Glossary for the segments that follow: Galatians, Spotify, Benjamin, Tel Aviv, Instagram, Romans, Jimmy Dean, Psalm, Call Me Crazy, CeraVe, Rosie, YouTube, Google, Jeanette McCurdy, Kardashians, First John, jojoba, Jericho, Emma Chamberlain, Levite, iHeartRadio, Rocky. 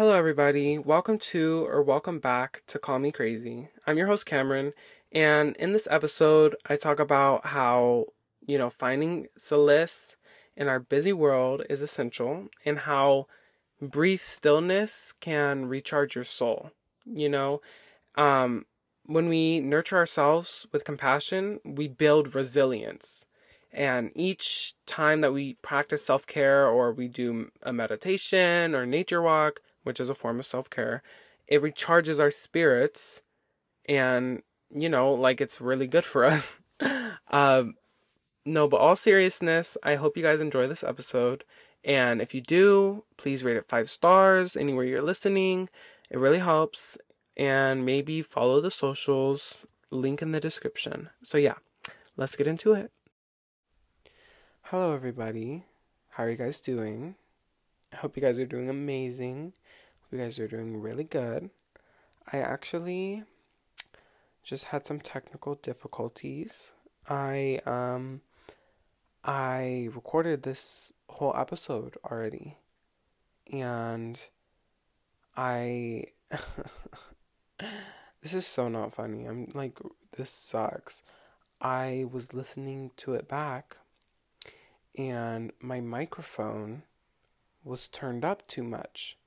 Hello everybody, welcome back to Call Me Crazy. I'm your host Cameron, and in this episode I talk about how, finding solace in our busy world is essential, and how brief stillness can recharge your soul. When we nurture ourselves with compassion, we build resilience. And each time that we practice self-care, or we do a meditation or nature walk, which is a form of self-care, it recharges our spirits, and, it's really good for us. No, but all seriousness, I hope you guys enjoy this episode, and if you do, please rate it 5 stars anywhere you're listening. It really helps, and maybe follow the socials, link in the description. So yeah, let's get into it. Hello everybody, how are you guys doing? I hope you guys are doing amazing. Hope you guys are doing really good. I actually just had some technical difficulties. I recorded this whole episode already, and this is so not funny. I'm like, this sucks. I was listening to it back, and my microphone was turned up too much,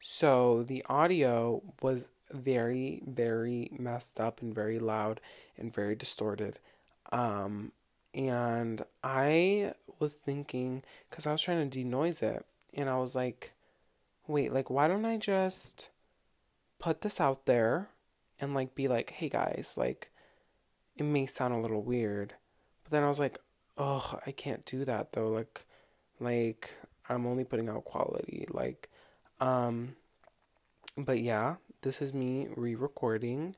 so the audio was very, very messed up and very loud and very distorted. And I was thinking, because I was trying to denoise it, and I was like, wait, why don't I just put this out there and be like, hey guys, it may sound a little weird. But then I was like, oh, I can't do that though. I'm only putting out quality, but yeah, this is me re-recording,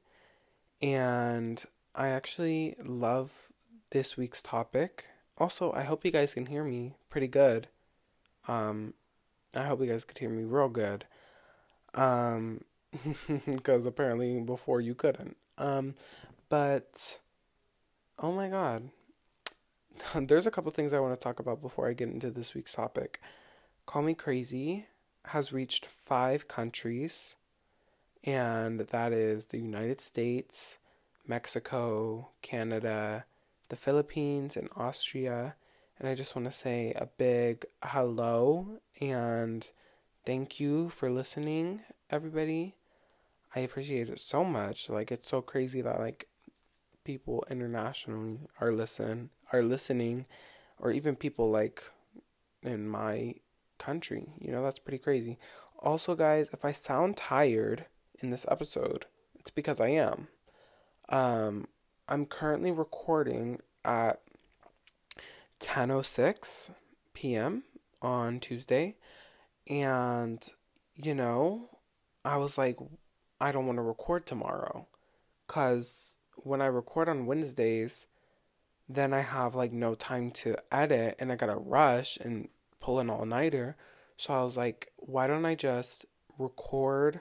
and I actually love this week's topic. Also, I hope you guys can hear me pretty good. I hope you guys could hear me real good, because apparently before you couldn't, but, oh my god, there's a couple things I want to talk about before I get into this week's topic. Call Me Crazy has reached 5 countries, and that is the United States, Mexico, Canada, the Philippines, and Austria. And I just want to say a big hello and thank you for listening, everybody. I appreciate it so much. It's so crazy that people internationally are listening, or even people in my country, that's pretty crazy. Also guys, if I sound tired in this episode, it's because I am. I'm currently recording at 10:06 p.m. on Tuesday, and I was like, I don't want to record tomorrow, because when I record on Wednesdays, then I have no time to edit, and I gotta rush and pull an all-nighter. So I was like, why don't I just record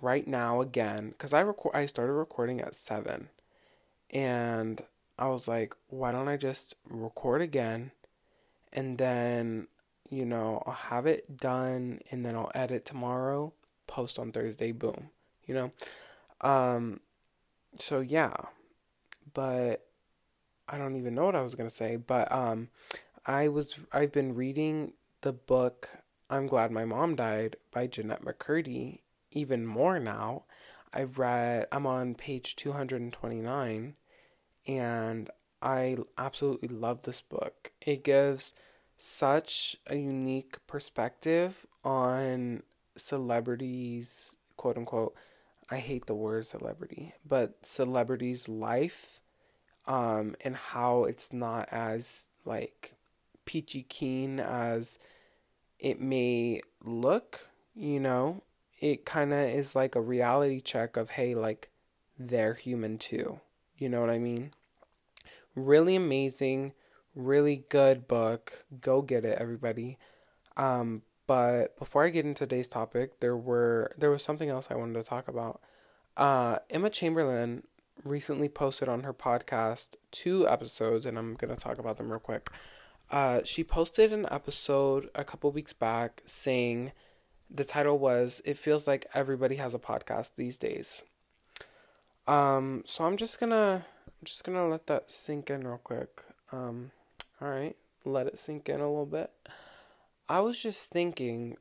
right now again? Because I started recording at 7, and I was like, why don't I just record again, and then I'll have it done, and then I'll edit tomorrow, post on Thursday, boom, so yeah. But I don't even know what I was going to say, but I've been reading the book I'm Glad My Mom Died by Jeanette McCurdy even more now. I'm on page 229, and I absolutely love this book. It gives such a unique perspective on celebrities, quote unquote, I hate the word celebrity, but celebrities' life, and how it's not as peachy keen as it may look. It kind of is a reality check of, hey, they're human too, you know what I mean? Really amazing, really good book, go get it everybody. But before I get into today's topic, there was something else I wanted to talk about. Emma Chamberlain recently posted on her podcast 2 episodes, and I'm gonna talk about them real quick. She posted an episode a couple weeks back saying The title was, It Feels Like Everybody Has a Podcast These Days. So I'm just gonna let that sink in real quick. Alright, let it sink in a little bit. I was just thinking,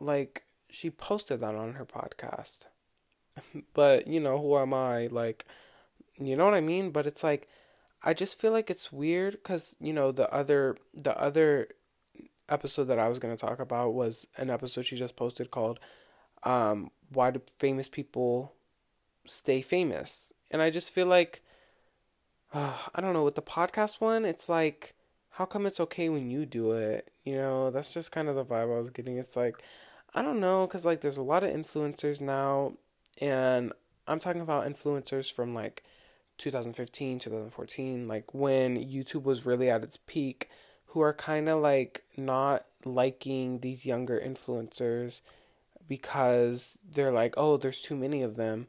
like, she posted that on her podcast. But, you know, who am I? Like, you know what I mean? But it's like, I just feel like it's weird because, you know, the other episode that I was going to talk about was an episode she just posted called, Why Do Famous People Stay Famous? And I just feel like, I don't know, with the podcast one, it's like, how come it's okay when you do it? You know, that's just kind of the vibe I was getting. It's like, I don't know, because, like, there's a lot of influencers now, and I'm talking about influencers from, like, 2015, 2014, like, when YouTube was really at its peak, who are kind of, like, not liking these younger influencers because they're like, oh, there's too many of them,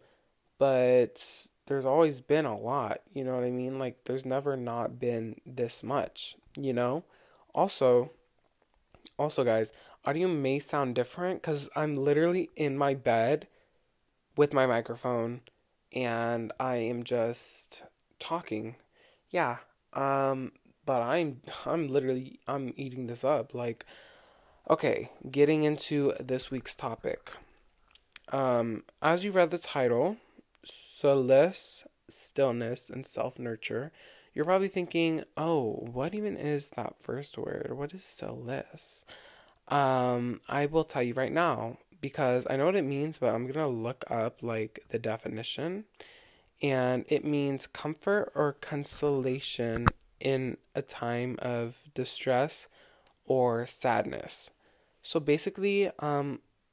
but there's always been a lot, you know what I mean? Like, there's never not been this much, you know? Also, guys, audio may sound different because I'm literally in my bed with my microphone and I am just talking. Yeah, but I'm eating this up. Like, okay, getting into this week's topic. As you read the title, Solace, Stillness, and Self-Nurture, you're probably thinking, oh, what even is that first word? What is solace? I will tell you right now, because I know what it means, but I'm going to look up, like, the definition. And it means comfort or consolation in a time of distress or sadness. So basically,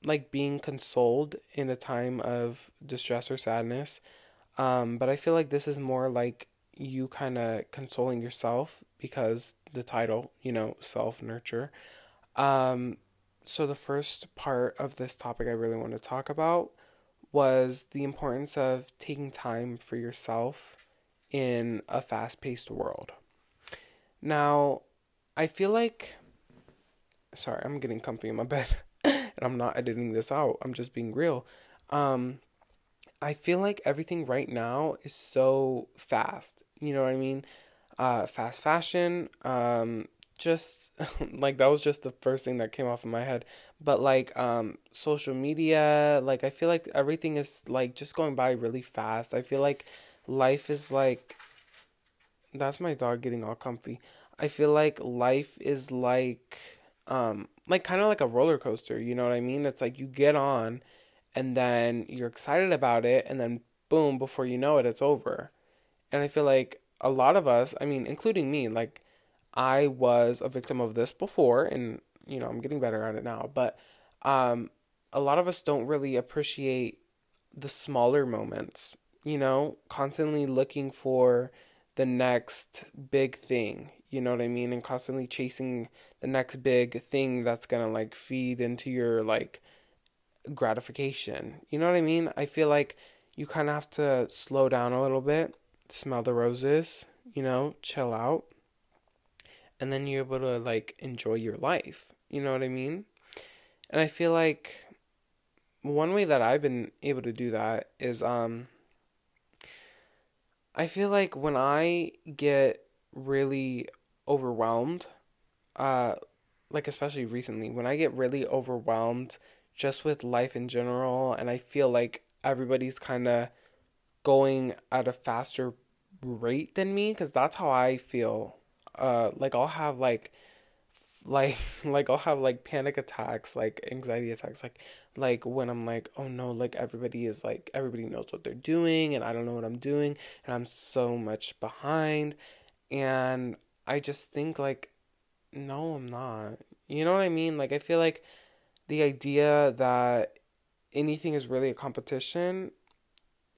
like, being consoled in a time of distress or sadness. But I feel like this is more like you kind of consoling yourself, because the title, you know, self-nurture. So the first part of this topic I really want to talk about was the importance of taking time for yourself in a fast-paced world. Now, I feel like, sorry, I'm getting comfy in my bed, and I'm not editing this out, I'm just being real. I feel like everything right now is so fast, you know what I mean? Fast fashion, just, like, that was just the first thing that came off of my head, but, like, social media, like, I feel like everything is, like, just going by really fast. I feel like life is, like, that's my dog getting all comfy. I feel like life is, like, kind of like a roller coaster, you know what I mean? It's, like, you get on, and then you're excited about it, and then, boom, before you know it, it's over. And I feel like a lot of us, I mean, including me, like, I was a victim of this before, and, you know, I'm getting better at it now, but a lot of us don't really appreciate the smaller moments, you know, constantly looking for the next big thing, you know what I mean, and constantly chasing the next big thing that's gonna, like, feed into your, like, gratification, you know what I mean? I feel like you kind of have to slow down a little bit, smell the roses, you know, chill out. And then you're able to, like, enjoy your life. You know what I mean? And I feel like one way that I've been able to do that is, I feel like when I get really overwhelmed, like, especially recently, when I get really overwhelmed just with life in general, and I feel like everybody's kind of going at a faster rate than me, because that's how I feel. Like, I'll have, like, I'll have, like, panic attacks, like, anxiety attacks, like, when I'm, like, oh, no, like, everybody is, like, everybody knows what they're doing, and I don't know what I'm doing, and I'm so much behind, and I just think, like, no, I'm not, you know what I mean? Like, I feel like the idea that anything is really a competition,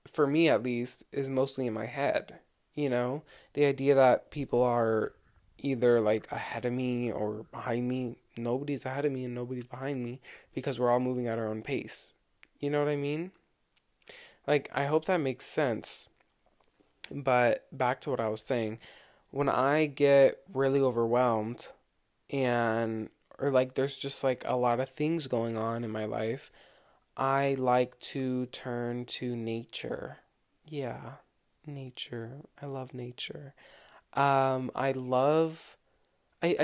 for me at least, is mostly in my head, you know? The idea that people are either, like, ahead of me or behind me. Nobody's ahead of me and nobody's behind me, because we're all moving at our own pace. You know what I mean? Like, I hope that makes sense. But back to what I was saying. When I get really overwhelmed and or like there's just like a lot of things going on in my life, I like to turn to nature. Yeah, nature. I love nature. I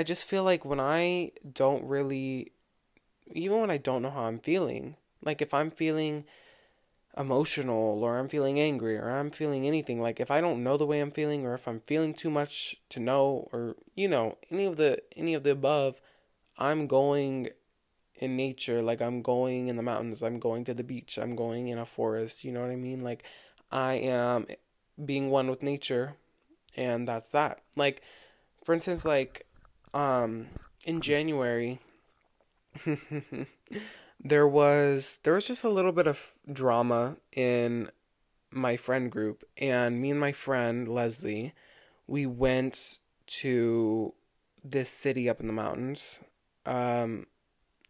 just feel like when I don't really, even when I don't know how I'm feeling, like if I'm feeling emotional or I'm feeling angry or I'm feeling anything, like if I don't know the way I'm feeling or if I'm feeling too much to know or, you know, any of the above, I'm going in nature. Like I'm going in the mountains, I'm going to the beach, I'm going in a forest, you know what I mean? Like I am being one with nature, and that's that. Like, for instance, like, in January, there was just a little bit of drama in my friend group, and me and my friend Leslie, we went to this city up in the mountains. I'm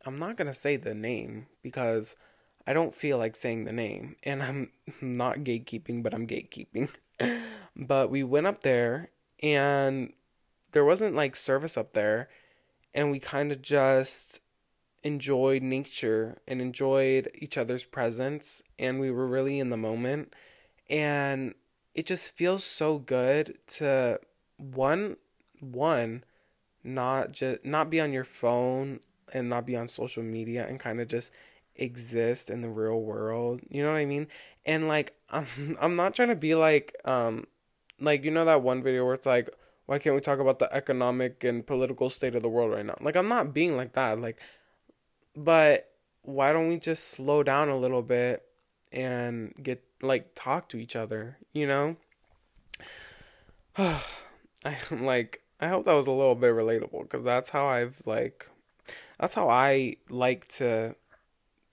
not gonna say the name because I don't feel like saying the name, and I'm not gatekeeping, but I'm gatekeeping. But we went up there, and there wasn't like service up there, and we kind of just enjoyed nature and enjoyed each other's presence, and we were really in the moment. And it just feels so good to one not be on your phone and not be on social media and kind of just exist in the real world, you know what I mean? And like I'm not trying to be like, you know, that one video where it's like, why can't we talk about the economic and political state of the world right now? Like, I'm not being like that, like, but why don't we just slow down a little bit and get like talk to each other, you know? I hope that was a little bit relatable, because that's how I like to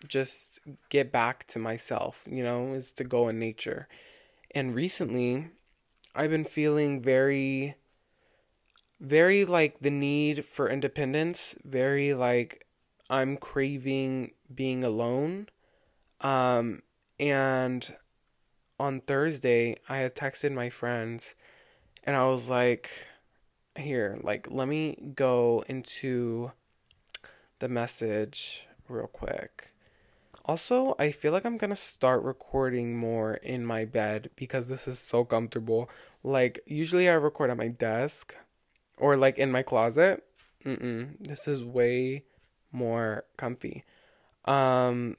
just get back to myself, you know, is to go in nature. And recently I've been feeling very, very like the need for independence, very like I'm craving being alone. And on Thursday I had texted my friends and I was like, here, like, let me go into the message real quick. Also, I feel like I'm going to start recording more in my bed because this is so comfortable. Like, usually I record at my desk or, like, in my closet. This is way more comfy. So I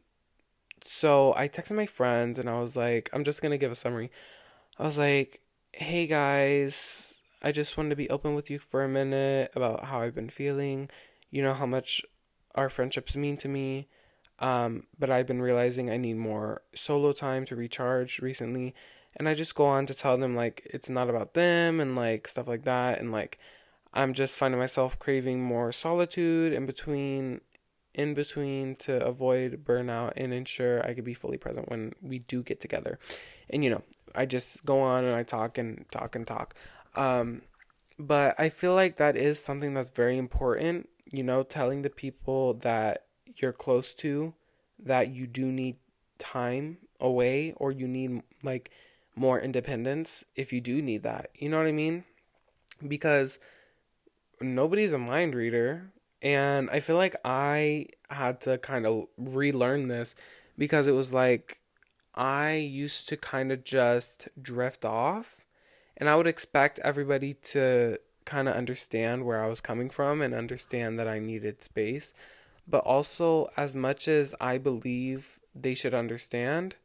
texted my friends and I was like, I'm just going to give a summary. I was like, hey, guys, I just wanted to be open with you for a minute about how I've been feeling. You know how much our friendships mean to me. But I've been realizing I need more solo time to recharge recently. And I just go on to tell them, like, it's not about them and, like, stuff like that. And, like, I'm just finding myself craving more solitude in between to avoid burnout and ensure I could be fully present when we do get together. And, you know, I just go on and I talk and talk and talk. But I feel like that is something that's very important, you know, telling the people that you're close to that you do need time away, or you need like more independence if you do need that, you know what I mean? Because nobody's a mind reader, and I feel like I had to kind of relearn this, because it was like I used to kind of just drift off, and I would expect everybody to kind of understand where I was coming from and understand that I needed space. But also, as much as I believe they should understand,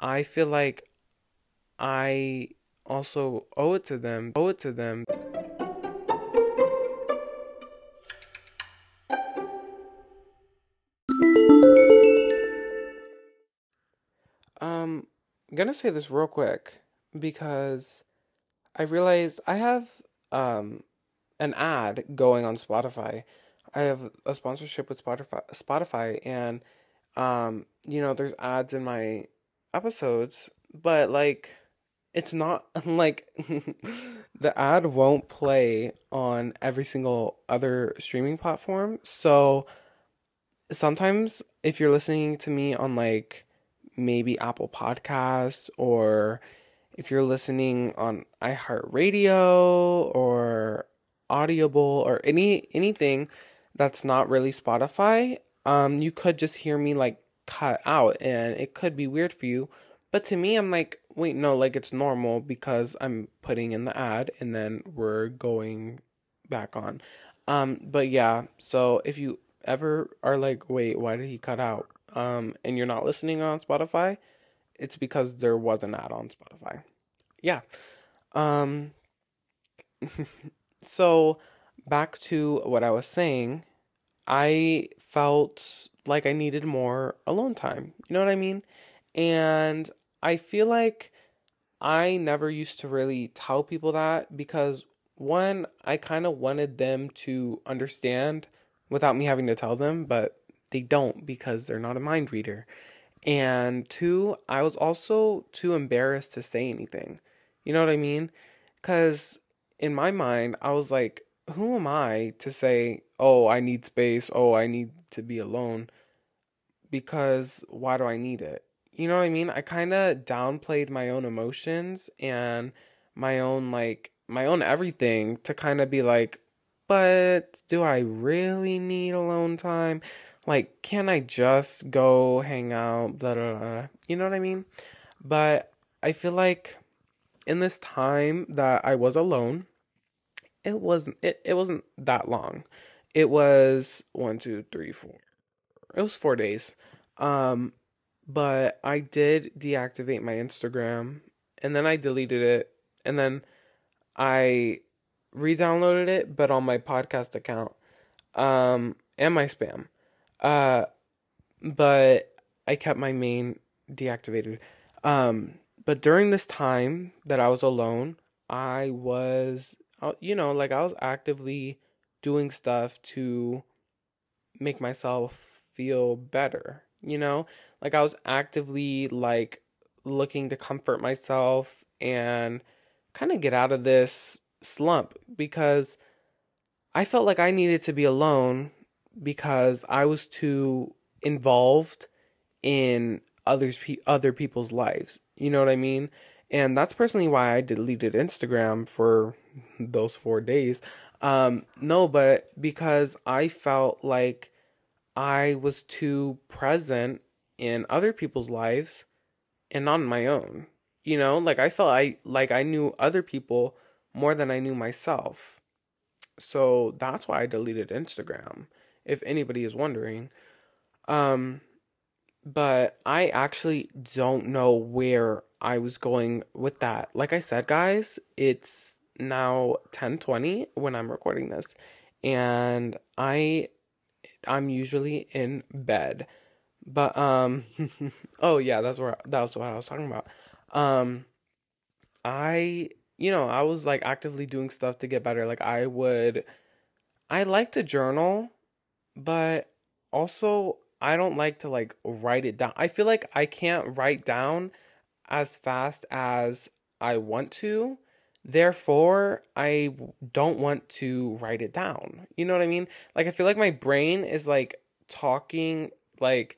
I feel like I also owe it to them. I'm gonna say this real quick because I realized I have an ad going on Spotify. I have a sponsorship with Spotify, and, you know, there's ads in my episodes, but, like, it's not, like, the ad won't play on every single other streaming platform, so sometimes if you're listening to me on, like, maybe Apple Podcasts, or if you're listening on iHeartRadio, or Audible, or anything... that's not really Spotify, you could just hear me like cut out and it could be weird for you. But to me, I'm like, wait, no, like it's normal because I'm putting in the ad and then we're going back on. But yeah, so if you ever are like, wait, why did he cut out? And you're not listening on Spotify, it's because there was an ad on Spotify. Yeah. So back to what I was saying, I felt like I needed more alone time. You know what I mean? And I feel like I never used to really tell people that because one, I kind of wanted them to understand without me having to tell them, but they don't because they're not a mind reader. And two, I was also too embarrassed to say anything. You know what I mean? Because in my mind, I was like, who am I to say, oh, I need space, oh, I need to be alone, because why do I need it? You know what I mean? I kind of downplayed my own emotions and my own everything to kind of be like, but do I really need alone time? Like, can I just go hang out? Blah, blah, blah. You know what I mean? But I feel like in this time that I was alone, it wasn't that long. It was 1, 2, 3, 4. It was 4 days. But I did deactivate my Instagram and then I deleted it and then I re-downloaded it, but on my podcast account, and my spam. But I kept my main deactivated. But during this time that I was alone, I was, you know, like I was actively doing stuff to make myself feel better. You know, like I was actively like looking to comfort myself and kind of get out of this slump because I felt like I needed to be alone because I was too involved in other people's lives. You know what I mean? And that's personally why I deleted Instagram for those 4 days. No, but because I felt like I was too present in other people's lives and not in my own, you know, like I felt I knew other people more than I knew myself. So that's why I deleted Instagram, if anybody is wondering. But I actually don't know where I was going with that. Like I said, guys, it's now 10:20 when I'm recording this and I'm usually in bed, but, oh yeah, that was what I was talking about. I was like actively doing stuff to get better. Like I like to journal, but also I don't like to like write it down. I feel like I can't write down as fast as I want to. Therefore, I don't want to write it down. You know what I mean? Like, I feel like my brain is, like, talking, like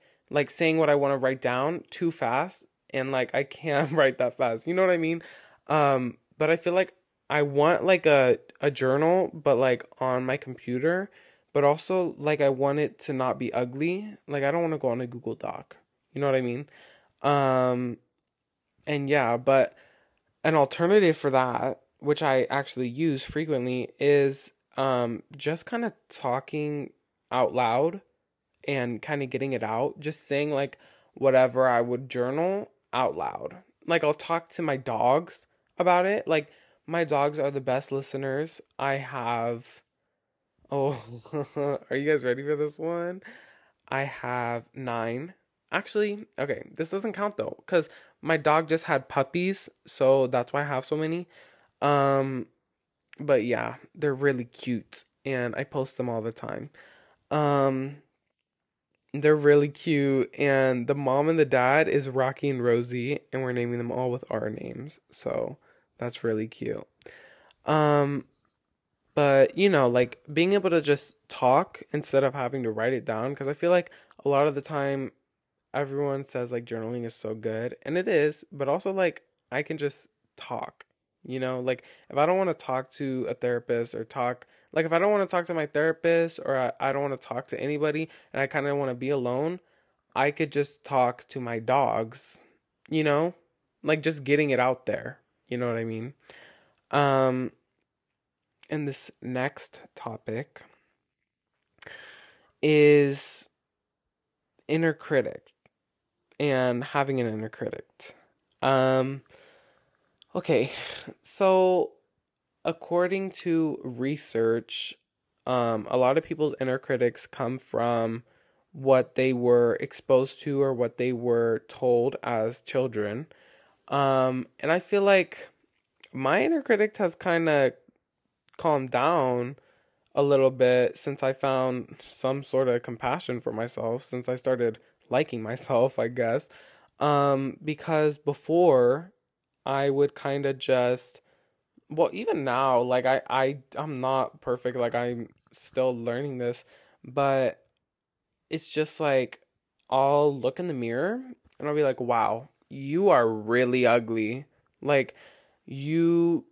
saying what I want to write down too fast. And, like, I can't write that fast. You know what I mean? But I feel like I want, like, a journal, but, like, on my computer. But also, like, I want it to not be ugly. Like, I don't want to go on a Google Doc. You know what I mean? And, yeah, but an alternative for that, which I actually use frequently, is just kind of talking out loud and kind of getting it out. Just saying, like, whatever I would journal out loud. Like, I'll talk to my dogs about it. Like, my dogs are the best listeners. I have... Oh, are you guys ready for this one? I have 9. Actually, okay, this doesn't count, though, because my dog just had puppies, so that's why I have so many. But yeah, they're really cute, and I post them all the time. They're really cute, and the mom and the dad is Rocky and Rosie, and we're naming them all with our names, so that's really cute. But, you know, like, being able to just talk instead of having to write it down, because I feel like a lot of the time, everyone says, like, journaling is so good, and it is, but also, like, I can just talk, you know, like, if I don't want to talk to a therapist or talk, Like, if I don't want to talk to my therapist or I don't want to talk to anybody and I kind of want to be alone, I could just talk to my dogs, you know? Like, just getting it out there. You know what I mean? And this next topic is inner critic and having an inner critic. Okay, so according to research, a lot of people's inner critics come from what they were exposed to or what they were told as children. And I feel like my inner critic has kind of calmed down a little bit since I found some sort of compassion for myself, since I started liking myself, I guess. Because before I would kind of just, well, even now, like I'm not perfect. Like, I'm still learning this, but it's just like, I'll look in the mirror and I'll be like, wow, you are really ugly. Like, you're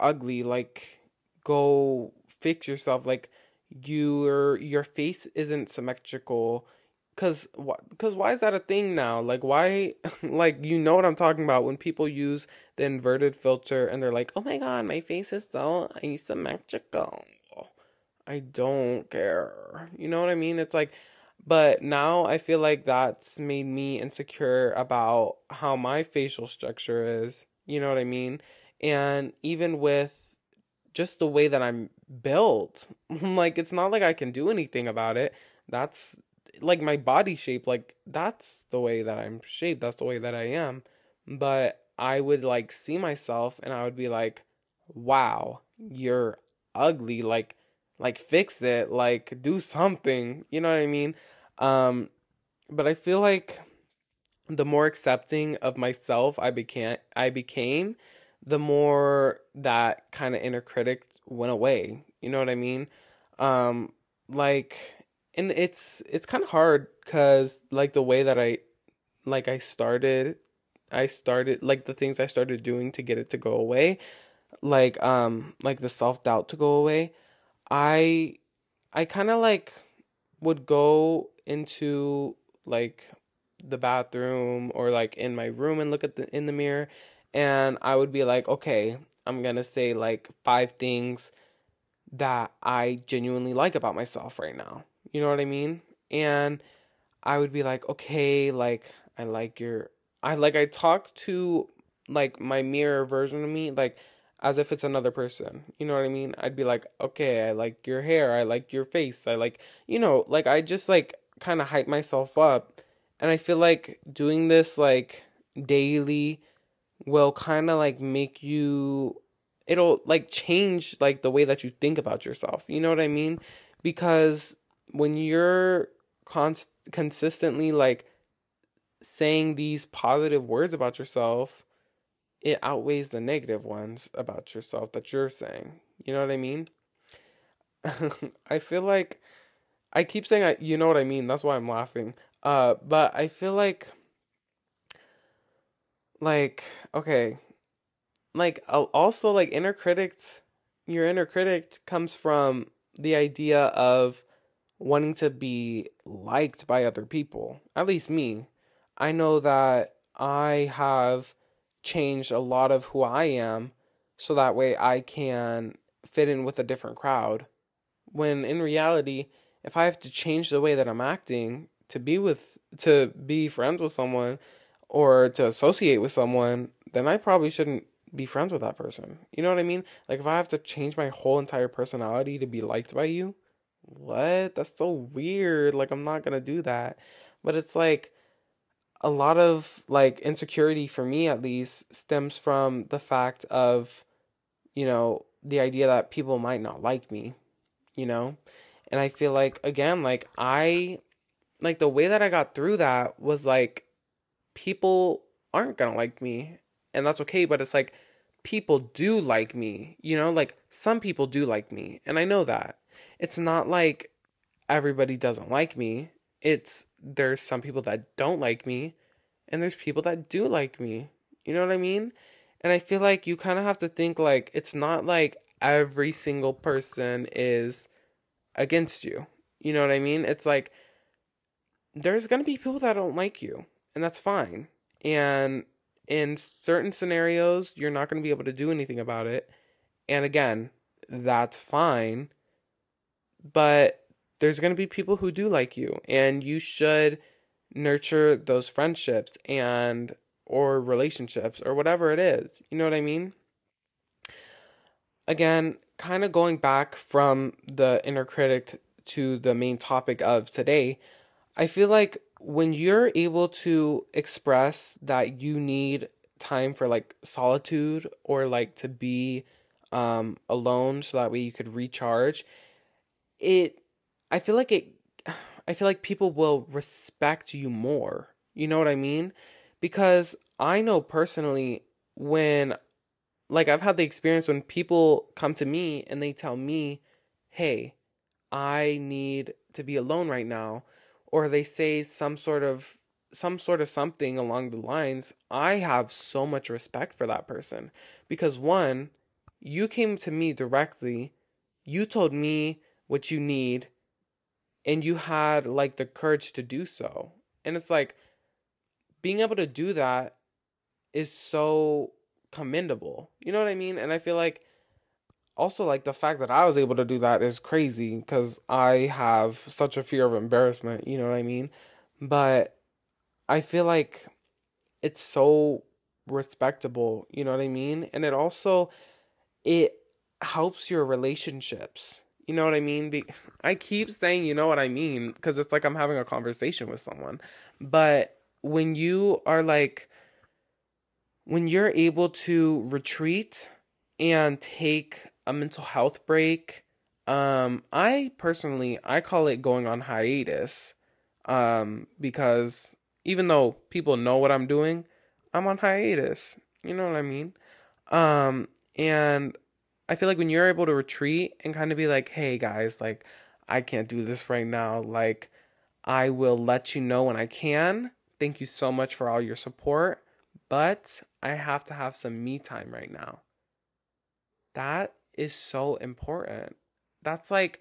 ugly. Like, go fix yourself. Like, your face isn't symmetrical. Cause why is that a thing now? Like, why, like, you know what I'm talking about when people use the inverted filter and they're like, oh my God, my face is so asymmetrical. I don't care. You know what I mean? It's like, but now I feel like that's made me insecure about how my facial structure is. You know what I mean? And even with just the way that I'm built, like, it's not like I can do anything about it. That's, like, my body shape, like, that's the way that I'm shaped, that's the way that I am, but I would, like, see myself, and I would be like, wow, you're ugly, like, fix it, like, do something, you know what I mean? But I feel like the more accepting of myself I became, the more that kind of inner critic went away, you know what I mean? And it's kind of hard because, like, the way that I started, like, the things I started doing to get it to go away, like the self-doubt to go away, I kind of, like, would go into, like, the bathroom or, like, in my room and look at in the mirror, and I would be like, okay, I'm going to say, like, 5 things that I genuinely like about myself right now. You know what I mean? And I would be like, okay, like, I talk to, like, my mirror version of me, like, as if it's another person. You know what I mean? I'd be like, okay, I like your hair. I like your face. I like, you know, like, I just, like, kind of hype myself up. And I feel like doing this, like, daily will kind of, like, make you, it'll, like, change, like, the way that you think about yourself. You know what I mean? Because when you're consistently, like, saying these positive words about yourself, it outweighs the negative ones about yourself that you're saying. You know what I mean? I feel like I keep saying, you know what I mean? That's why I'm laughing. But I feel like, okay, like, also, like, your inner critic comes from the idea of wanting to be liked by other people, at least me. I know that I have changed a lot of who I am so that way I can fit in with a different crowd. When in reality, if I have to change the way that I'm acting to be friends with someone or to associate with someone, then I probably shouldn't be friends with that person. You know what I mean? Like, if I have to change my whole entire personality to be liked by you, what? That's so weird. Like, I'm not gonna do that. But it's like a lot of, like, insecurity for me, at least, stems from the fact of, you know, the idea that people might not like me, you know? And I feel like, again, like, the way that I got through that was, like, people aren't gonna like me, and that's okay. But it's like, people do like me, you know? Like, some people do like me, and I know that. It's not like everybody doesn't like me. It's, there's some people that don't like me, and there's people that do like me. You know what I mean? And I feel like you kind of have to think, like, it's not like every single person is against you. You know what I mean? It's like, there's going to be people that don't like you, and that's fine. And in certain scenarios, you're not going to be able to do anything about it. And again, that's fine. But there's going to be people who do like you, and you should nurture those friendships and or relationships or whatever it is. You know what I mean? Again, kind of going back from the inner critic to the main topic of today, I feel like when you're able to express that you need time for like solitude or like to be alone so that way you could recharge, I feel like people will respect you more. You know what I mean? Because I know personally when, like, I've had the experience when people come to me and they tell me, hey, I need to be alone right now, or they say some sort of something along the lines, I have so much respect for that person. Because one, you came to me directly, you told me what you need, and you had like the courage to do so. And it's like, being able to do that is so commendable. You know what I mean? And I feel like also like the fact that I was able to do that is crazy, because I have such a fear of embarrassment. You know what I mean? But I feel like it's so respectable. You know what I mean? And it also, it helps your relationships. You know what I mean? I keep saying, you know what I mean? Because it's like I'm having a conversation with someone. But when you are like, when you're able to retreat and take a mental health break, I personally, I call it going on hiatus, because even though people know what I'm doing, I'm on hiatus. You know what I mean? And I feel like when you're able to retreat and kind of be like, hey guys, like, I can't do this right now. Like, I will let you know when I can. Thank you so much for all your support, but I have to have some me time right now. That is so important. That's like,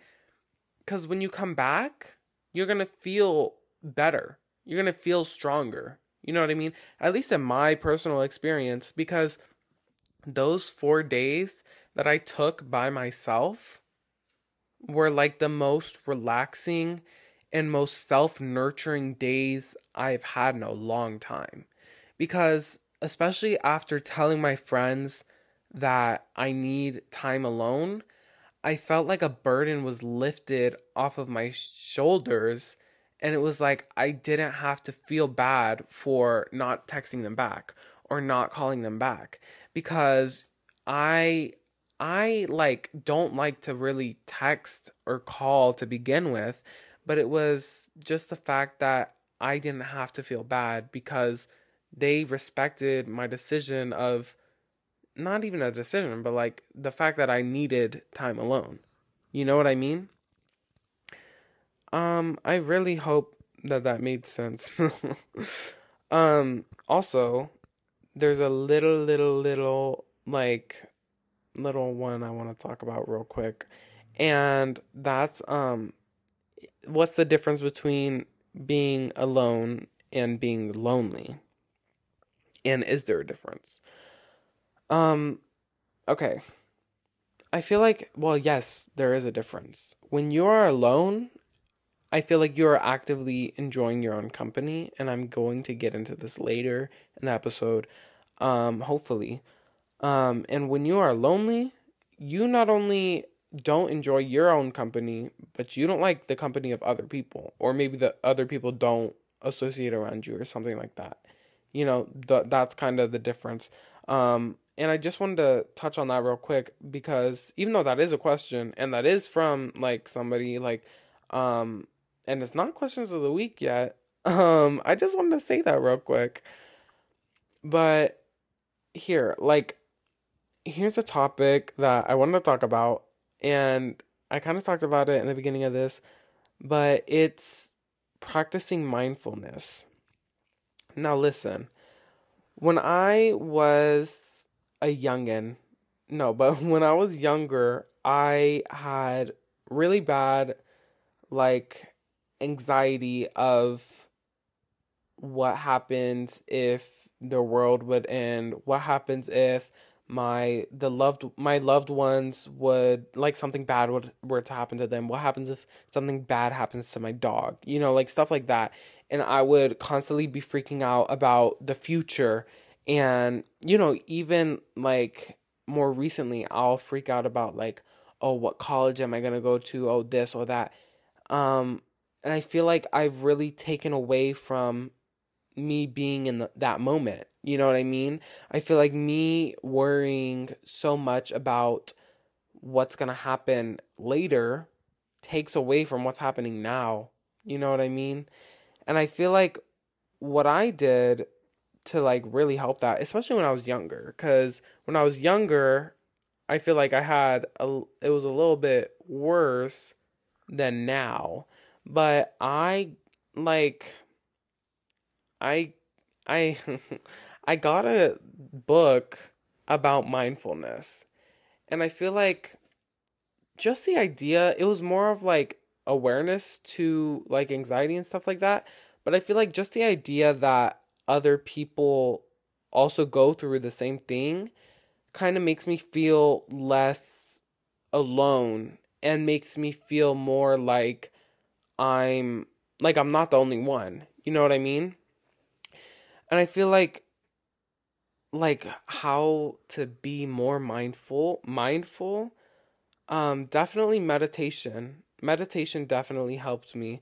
because when you come back, you're going to feel better. You're going to feel stronger. You know what I mean? At least in my personal experience, because those 4 days that I took by myself were like the most relaxing and most self-nurturing days I've had in a long time. Because especially after telling my friends that I need time alone, I felt like a burden was lifted off of my shoulders, and it was like I didn't have to feel bad for not texting them back or not calling them back, because I like don't like to really text or call to begin with, but it was just the fact that I didn't have to feel bad because they respected my decision of not even a decision, but like the fact that I needed time alone. You know what I mean? I really hope that that made sense. Also, there's a little one I want to talk about real quick. And that's, what's the difference between being alone and being lonely? And is there a difference? Okay. I feel like, well, yes, there is a difference. When you are alone, I feel like you are actively enjoying your own company, and I'm going to get into this later in the episode, hopefully. And when you are lonely, you not only don't enjoy your own company, but you don't like the company of other people, or maybe the other people don't associate around you or something like that. You know, that's kind of the difference. And I just wanted to touch on that real quick, because even though that is a question, and that is from like somebody, like, and it's not questions of the week yet. I just wanted to say that real quick. But here's a topic that I wanted to talk about. And I kind of talked about it in the beginning of this, but it's practicing mindfulness. Now listen, when I was a youngin', No, but when I was younger, I had really bad, like, anxiety of what happens if the world would end, what happens if my loved ones would, like, something bad were to happen to them, what happens if something bad happens to my dog, you know, like, stuff like that. And I would constantly be freaking out about the future. And, you know, even, like, more recently, I'll freak out about, like, oh, what college am I gonna go to, oh, this or that, and I feel like I've really taken away from me being in that moment. You know what I mean? I feel like me worrying so much about what's going to happen later takes away from what's happening now. You know what I mean? And I feel like what I did to, like, really help that, especially when I was younger, because when I was younger, I feel like I had, it was a little bit worse than now. But I I got a book about mindfulness, and I feel like just the idea, it was more of like awareness to like anxiety and stuff like that, but I feel like just the idea that other people also go through the same thing kind of makes me feel less alone and makes me feel more like I'm not the only one. You know what I mean? And I feel like how to be more mindful, definitely meditation. Meditation definitely helped me.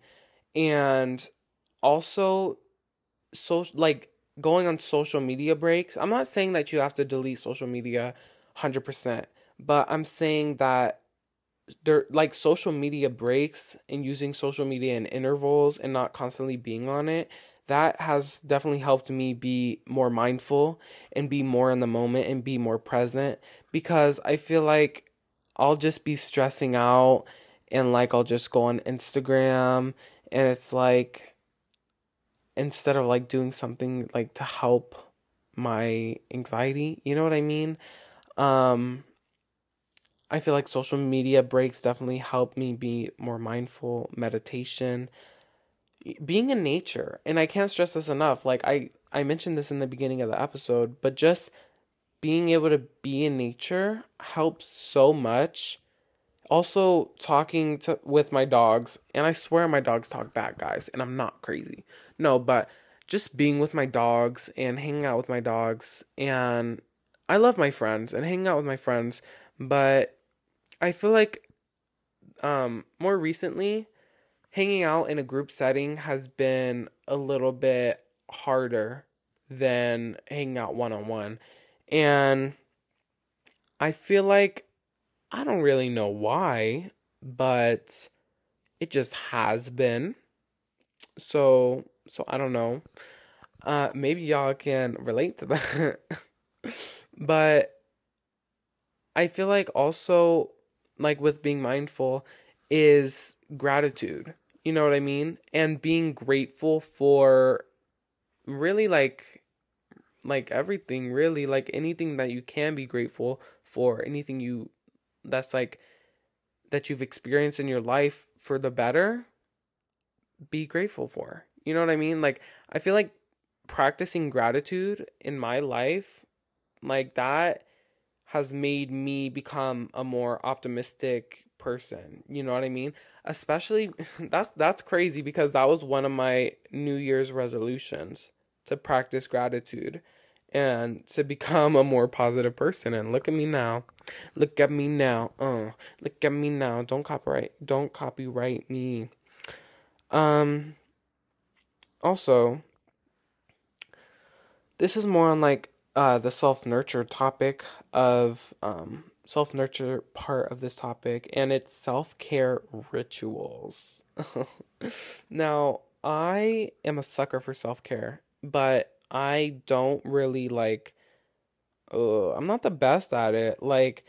And also, going on social media breaks. I'm not saying that you have to delete social media 100%, but I'm saying that there, like, social media breaks and using social media in intervals and not constantly being on it, that has definitely helped me be more mindful and be more in the moment and be more present, because I feel like I'll just be stressing out and, like, I'll just go on Instagram, and it's like, instead of, like, doing something, like, to help my anxiety, you know what I mean? I feel like social media breaks definitely help me be more mindful, meditation, being in nature. And I can't stress this enough. Like, I mentioned this in the beginning of the episode, but just being able to be in nature helps so much. Also, talking with my dogs, and I swear my dogs talk back, guys, and I'm not crazy. No, but just being with my dogs and hanging out with my dogs, and I love my friends and hanging out with my friends. But I feel like more recently, hanging out in a group setting has been a little bit harder than hanging out one-on-one. And I feel like, I don't really know why, but it just has been. So I don't know. Maybe y'all can relate to that. But I feel like also, like, with being mindful is gratitude, you know what I mean? And being grateful for really, like everything, really, like, anything that you can be grateful for, anything that's like, that you've experienced in your life for the better, be grateful for, you know what I mean? Like, I feel like practicing gratitude in my life, like, that has made me become a more optimistic person. You know what I mean? Especially, that's crazy, because that was one of my New Year's resolutions, to practice gratitude and to become a more positive person. And look at me now. Look at me now. Look at me now. Don't copyright me. Also, this is more on, like, the self-nurture topic of, self-nurture part of this topic, and it's self-care rituals. Now, I am a sucker for self-care, but I don't really, like, I'm not the best at it. Like,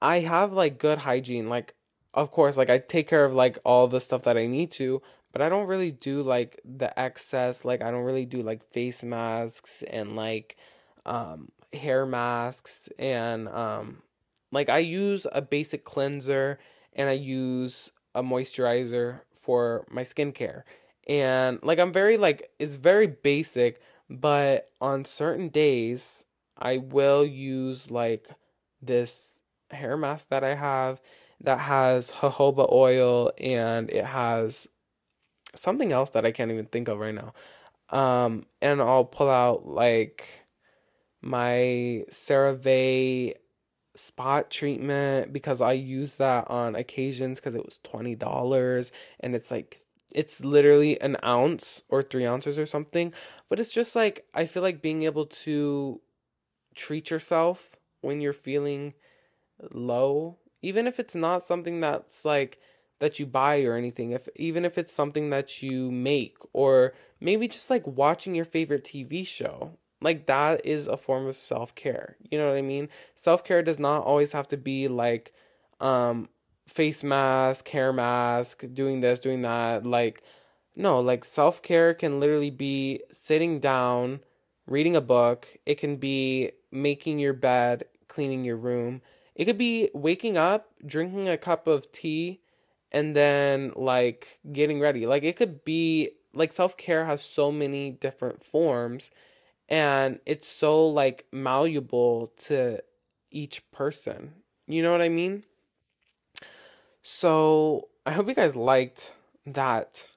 I have, like, good hygiene. Like, of course, like, I take care of, like, all the stuff that I need to, but I don't really do, like, the excess. Like, I don't really do, like, face masks and, like, hair masks, and like I use a basic cleanser and I use a moisturizer for my skincare. And like I'm very like, it's very basic, but on certain days I will use like this hair mask that I have that has jojoba oil and it has something else that I can't even think of right now. And I'll pull out like my CeraVe spot treatment because I use that on occasions because it was $20 and it's like, it's literally an ounce or 3 ounces or something. But it's just like, I feel like being able to treat yourself when you're feeling low, even if it's not something that's like, that you buy or anything, if even if it's something that you make, or maybe just like watching your favorite TV show, like that is a form of self-care. You know what I mean? Self-care does not always have to be like face mask, hair mask, doing this, doing that. Like, no, like self-care can literally be sitting down, reading a book. It can be making your bed, cleaning your room. It could be waking up, drinking a cup of tea, and then like getting ready. Like it could be like self-care has so many different forms and it's so like malleable to each person. You know what I mean? So I hope you guys liked that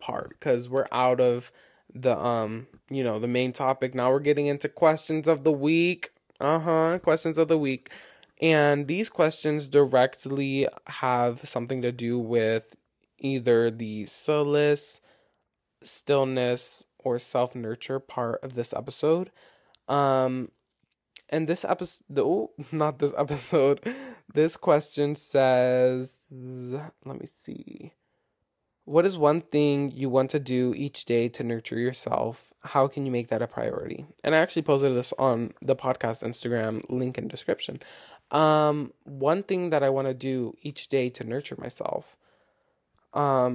part because we're out of the, you know, the main topic. Now we're getting into questions of the week. Questions of the week. And these questions directly have something to do with either the solace, stillness, or self-nurture part of this episode. And this episode, this question says, let me see. What is one thing you want to do each day to nurture yourself? How can you make that a priority? And I actually posted this on the podcast Instagram, link in description. One thing that I want to do each day to nurture myself. I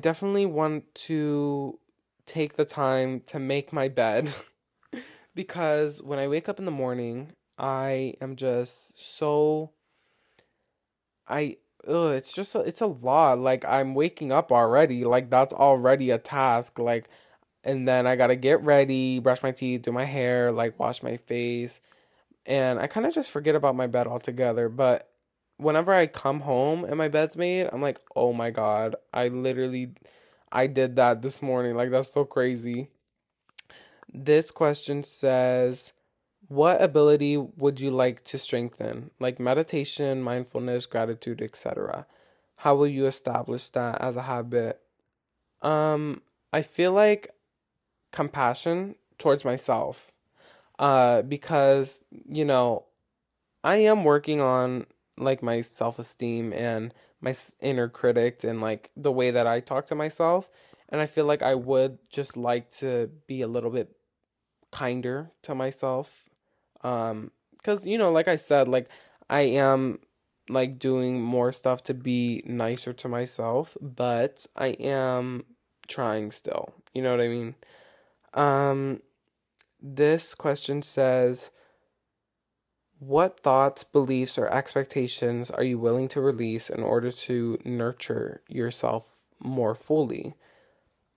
definitely want to take the time to make my bed because when I wake up in the morning, I am just so, it's just, it's a lot. Like I'm waking up already, like that's already a task. Like, and then I got to get ready, brush my teeth, do my hair, like wash my face. And I kind of just forget about my bed altogether. But whenever I come home and my bed's made, I'm like, oh my God, I did that this morning. Like, that's so crazy. This question says, what ability would you like to strengthen? Like meditation, mindfulness, gratitude, etc. How will you establish that as a habit? I feel like compassion towards myself. Because, you know, I am working on like my self-esteem and my inner critic and like the way that I talk to myself. And I feel like I would just like to be a little bit kinder to myself. Cause you know, like I said, like I am like doing more stuff to be nicer to myself, but I am trying still, you know what I mean? This question says, what thoughts, beliefs, or expectations are you willing to release in order to nurture yourself more fully?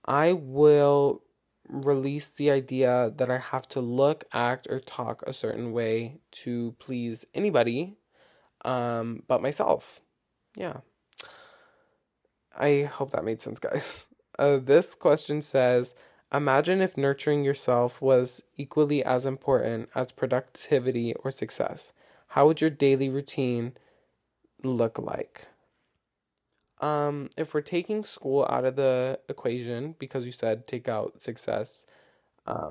I will release the idea that I have to look, act, or talk a certain way to please anybody, but myself. Yeah. I hope that made sense, guys. This question says, imagine if nurturing yourself was equally as important as productivity or success. How would your daily routine look like? If we're taking school out of the equation, because you said take out success, I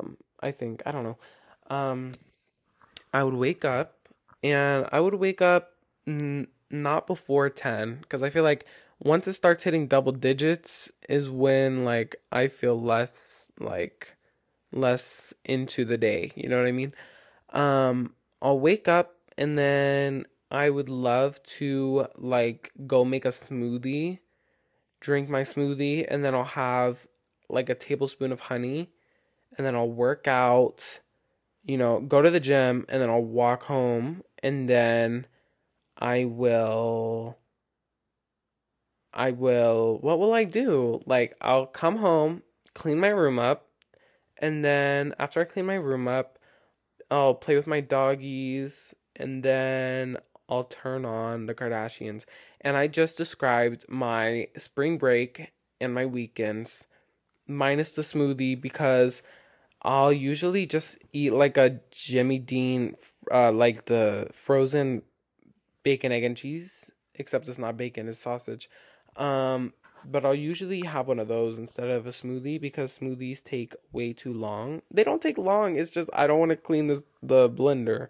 would wake up, and I would wake up not before 10, because I feel like once it starts hitting double digits is when, like, I feel less into the day. You know what I mean? I'll wake up and then I would love to, like, go make a smoothie, drink my smoothie, and then I'll have, like, a tablespoon of honey, and then I'll work out, you know, go to the gym, and then I'll walk home, and then what will I do? Like, I'll come home, clean my room up, and then after I clean my room up, I'll play with my doggies, and then I'll turn on the Kardashians. And I just described my spring break and my weekends, minus the smoothie, because I'll usually just eat like a Jimmy Dean, like the frozen bacon, egg, and cheese, except it's not bacon, it's sausage. But I'll usually have one of those instead of a smoothie, because smoothies take way too long. They don't take long, it's just I don't want to clean the blender.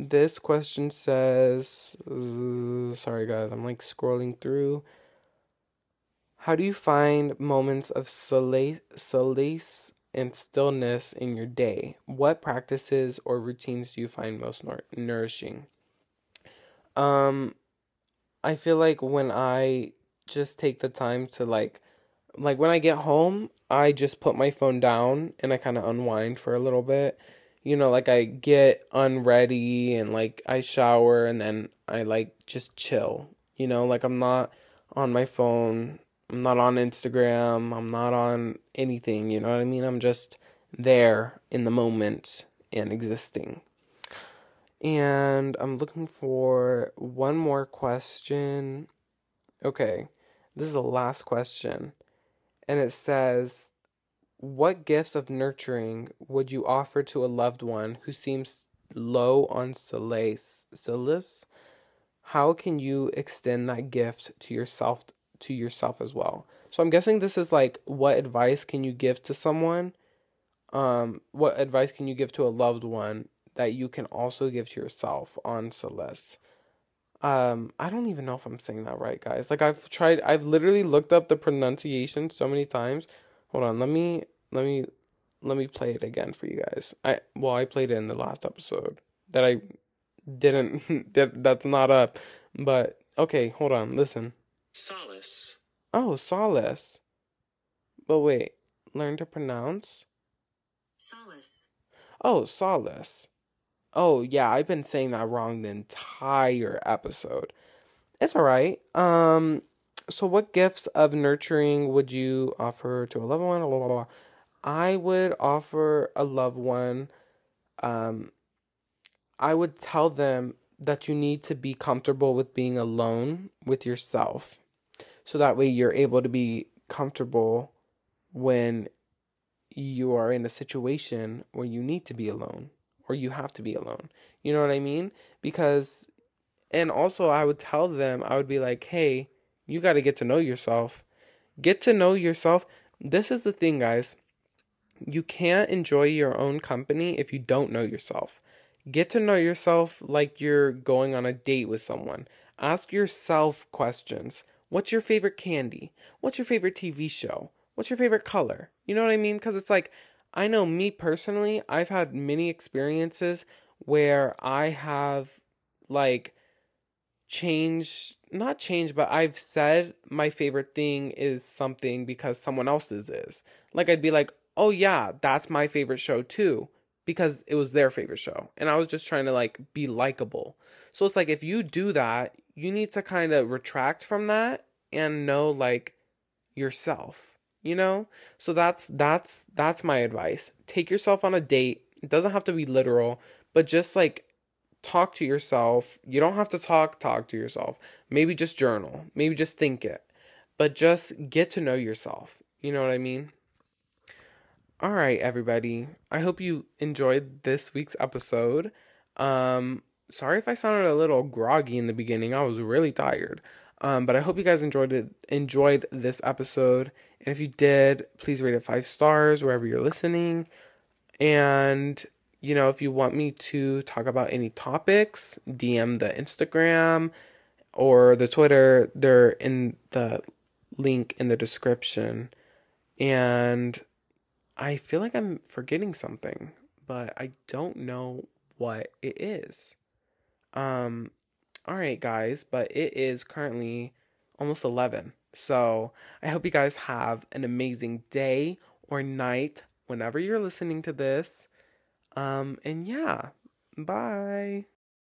This question says, sorry guys, I'm like scrolling through. How do you find moments of solace and stillness in your day? What practices or routines do you find most nourishing? I feel like when I just take the time to like when I get home, I just put my phone down and I kind of unwind for a little bit. You know, like I get unready and like I shower and then I like just chill. You know, like I'm not on my phone. I'm not on Instagram. I'm not on anything. You know what I mean? I'm just there in the moment and existing. And I'm looking for one more question. Okay, this is the last question. And it says, what gifts of nurturing would you offer to a loved one who seems low on solace? How can you extend that gift to yourself as well? So I'm guessing this is like, what advice can you give to someone? What advice can you give to a loved one that you can also give to yourself on solace? I don't even know if I'm saying that right, guys. Like I've literally looked up the pronunciation so many times. Hold on, let me play it again for you guys. I played it in the last episode that I didn't that's not up. But okay, hold on, listen. Solace. Oh, solace. But wait, learn to pronounce? Solace. Oh, solace. Oh, yeah, I've been saying that wrong the entire episode. It's all right. So what gifts of nurturing would you offer to a loved one? Blah, blah, blah. I would offer a loved one. I would tell them that you need to be comfortable with being alone with yourself. So that way you're able to be comfortable when you are in a situation where you need to be alone or you have to be alone. You know what I mean? Because, and also I would tell them, I would be like, hey, you got to get to know yourself. Get to know yourself. This is the thing, guys. You can't enjoy your own company if you don't know yourself. Get to know yourself like you're going on a date with someone. Ask yourself questions. What's your favorite candy? What's your favorite TV show? What's your favorite color? You know what I mean? Because it's like, I know me personally, I've had many experiences where I have, like, not changed, but I've said my favorite thing is something because someone else's is. Like, I'd be like, oh, yeah, that's my favorite show, too, because it was their favorite show. And I was just trying to, like, be likable. So it's like, if you do that, you need to kind of retract from that and know, like, yourself, you know? So that's my advice. Take yourself on a date. It doesn't have to be literal, but just, like, talk to yourself. You don't have to talk to yourself. Maybe just journal. Maybe just think it. But just get to know yourself. You know what I mean? All right, everybody. I hope you enjoyed this week's episode. Sorry if I sounded a little groggy in the beginning. I was really tired. But I hope you guys enjoyed this episode. And if you did, please rate it 5 stars wherever you're listening. And, you know, if you want me to talk about any topics, DM the Instagram or the Twitter. They're in the link in the description. And I feel like I'm forgetting something, but I don't know what it is. All right, guys, but it is currently almost 11. So I hope you guys have an amazing day or night, whenever you're listening to this. And yeah, bye.